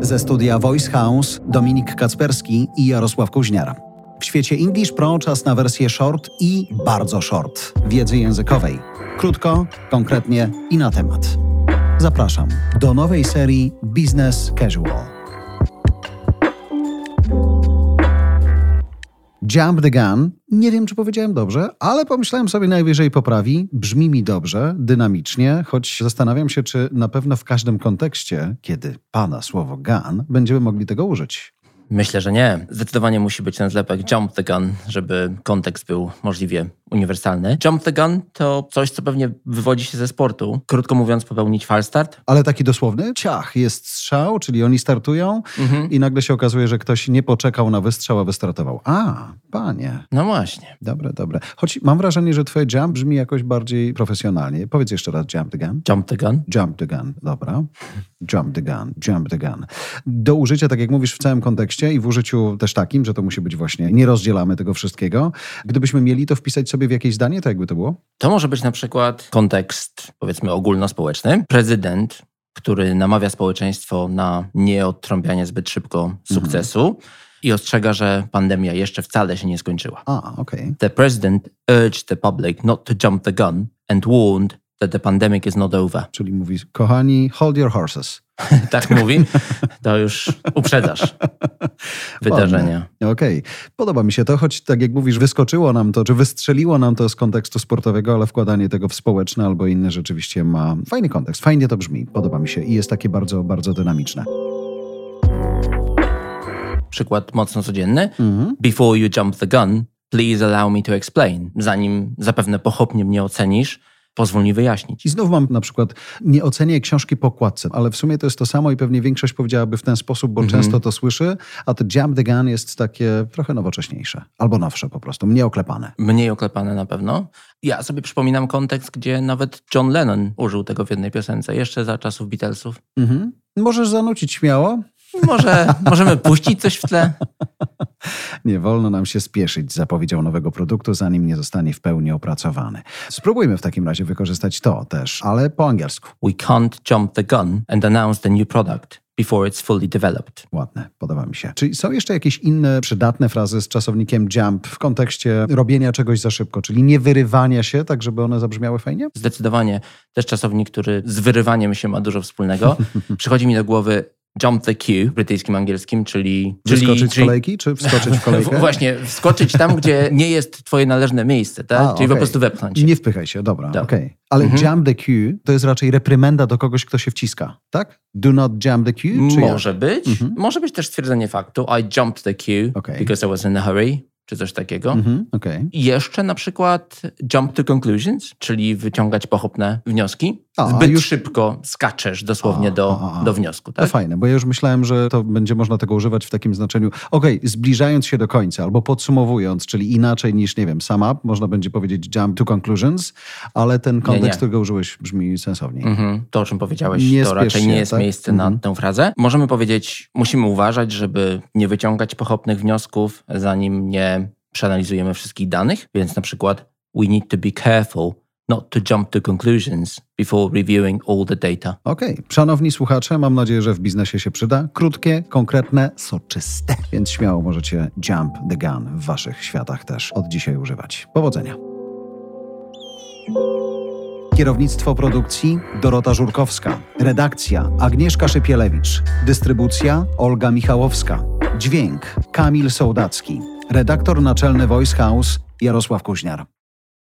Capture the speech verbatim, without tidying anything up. Ze studia Voice House Dominik Kacperski i Jarosław Kuźniara. W świecie English Pro czas na wersję short i bardzo short wiedzy językowej. Krótko, konkretnie i na temat. Zapraszam do nowej serii Business Casual. Jump the gun. Nie wiem, czy powiedziałem dobrze, ale pomyślałem sobie, najwyżej poprawi. Brzmi mi dobrze, dynamicznie, choć zastanawiam się, czy na pewno w każdym kontekście, kiedy pada słowo gun, będziemy mogli tego użyć. Myślę, że nie. Zdecydowanie musi być ten zlepek jump the gun, żeby kontekst był możliwie uniwersalny. Jump the gun to coś, co pewnie wywodzi się ze sportu. Krótko mówiąc, popełnić falstart. Ale taki dosłowny ciach, jest strzał, czyli oni startują mhm. i nagle się okazuje, że ktoś nie poczekał na wystrzał, a wystartował. A, panie. No właśnie. Dobre, dobre. Choć mam wrażenie, że twoje jump brzmi jakoś bardziej profesjonalnie. Powiedz jeszcze raz jump the gun. Jump the gun. Jump the gun, dobra. Jump the gun, jump the gun. Do użycia, tak jak mówisz, w całym kontekście i w użyciu też takim, że to musi być właśnie, nie rozdzielamy tego wszystkiego. Gdybyśmy mieli to wpisać sobie w jakieś zdanie, to jakby to było? To może być na przykład kontekst, powiedzmy, ogólnospołeczny. Prezydent, który namawia społeczeństwo na nieodtrąbianie zbyt szybko sukcesu mhm. i ostrzega, że pandemia jeszcze wcale się nie skończyła. A, okay. The president urged the public not to jump the gun and warned that the pandemic is not over. Czyli mówi, kochani, hold your horses. Tak mówi, to już uprzedzasz wydarzenia. Okej, okay. Podoba mi się to, choć tak jak mówisz, wyskoczyło nam to, czy wystrzeliło nam to z kontekstu sportowego, ale wkładanie tego w społeczne albo inne rzeczywiście ma fajny kontekst, fajnie to brzmi, podoba mi się i jest takie bardzo, bardzo dynamiczne. Przykład mocno codzienny. Mhm. Before you jump the gun, please allow me to explain. Zanim zapewne pochopnie mnie ocenisz, pozwól mi wyjaśnić. I znów mam na przykład, nie ocenię książki po okładce, ale w sumie to jest to samo i pewnie większość powiedziałaby w ten sposób, bo mm-hmm. często to słyszy, a to jump the gun jest takie trochę nowocześniejsze. Albo nowsze po prostu, mniej oklepane. Mniej oklepane na pewno. Ja sobie przypominam kontekst, gdzie nawet John Lennon użył tego w jednej piosence, jeszcze za czasów Beatlesów. Mm-hmm. Możesz zanucić śmiało. Może możemy puścić coś w tle? Nie wolno nam się spieszyć z zapowiedzią nowego produktu, zanim nie zostanie w pełni opracowany. Spróbujmy w takim razie wykorzystać to też, ale po angielsku. We can't jump the gun and announce the new product before it's fully developed. Ładne, podoba mi się. Czyli są jeszcze jakieś inne przydatne frazy z czasownikiem jump w kontekście robienia czegoś za szybko, czyli nie wyrywania się, tak żeby one zabrzmiały fajnie? Zdecydowanie. Też czasownik, który z wyrywaniem się ma dużo wspólnego. Przychodzi mi do głowy jump the queue w brytyjskim angielskim, czyli... Wskoczyć w kolejki, czy wskoczyć w kolejkę? Właśnie, wskoczyć tam, gdzie nie jest twoje należne miejsce, tak? A, czyli okay. po prostu wepchnąć. Nie wpychaj się, dobra, do. okej. Okay. Ale mhm. jump the queue to jest raczej reprymenda do kogoś, kto się wciska, tak? Do not jump the queue? Czy może jak? być. Mhm. Może być też stwierdzenie faktu. I jumped the queue okay. because I was in a hurry. Czy coś takiego. Mm-hmm, okay. I jeszcze na przykład jump to conclusions, czyli wyciągać pochopne wnioski. A, Zbyt już... szybko skaczesz dosłownie a, do, a, a. do wniosku. Tak? To fajne, bo ja już myślałem, że to będzie można tego używać w takim znaczeniu, okej, okay, zbliżając się do końca albo podsumowując, czyli inaczej niż, nie wiem, sum up, można będzie powiedzieć jump to conclusions, ale ten kontekst, nie, nie. którego użyłeś, brzmi sensowniej. Mm-hmm. To, o czym powiedziałeś, nie to raczej się, nie jest tak? miejsce mm-hmm. na tę frazę. Możemy powiedzieć, musimy uważać, żeby nie wyciągać pochopnych wniosków, zanim nie przeanalizujemy wszystkich danych, więc na przykład we need to be careful not to jump to conclusions before reviewing all the data. Okej, okay. Szanowni słuchacze, mam nadzieję, że w biznesie się przyda. Krótkie, konkretne, soczyste. Więc śmiało możecie jump the gun w waszych światach też od dzisiaj używać. Powodzenia. Kierownictwo produkcji Dorota Żurkowska. Redakcja Agnieszka Szypielewicz. Dystrybucja Olga Michałowska. Dźwięk Kamil Słodacki. Redaktor naczelny Voice House Jarosław Kuźniar.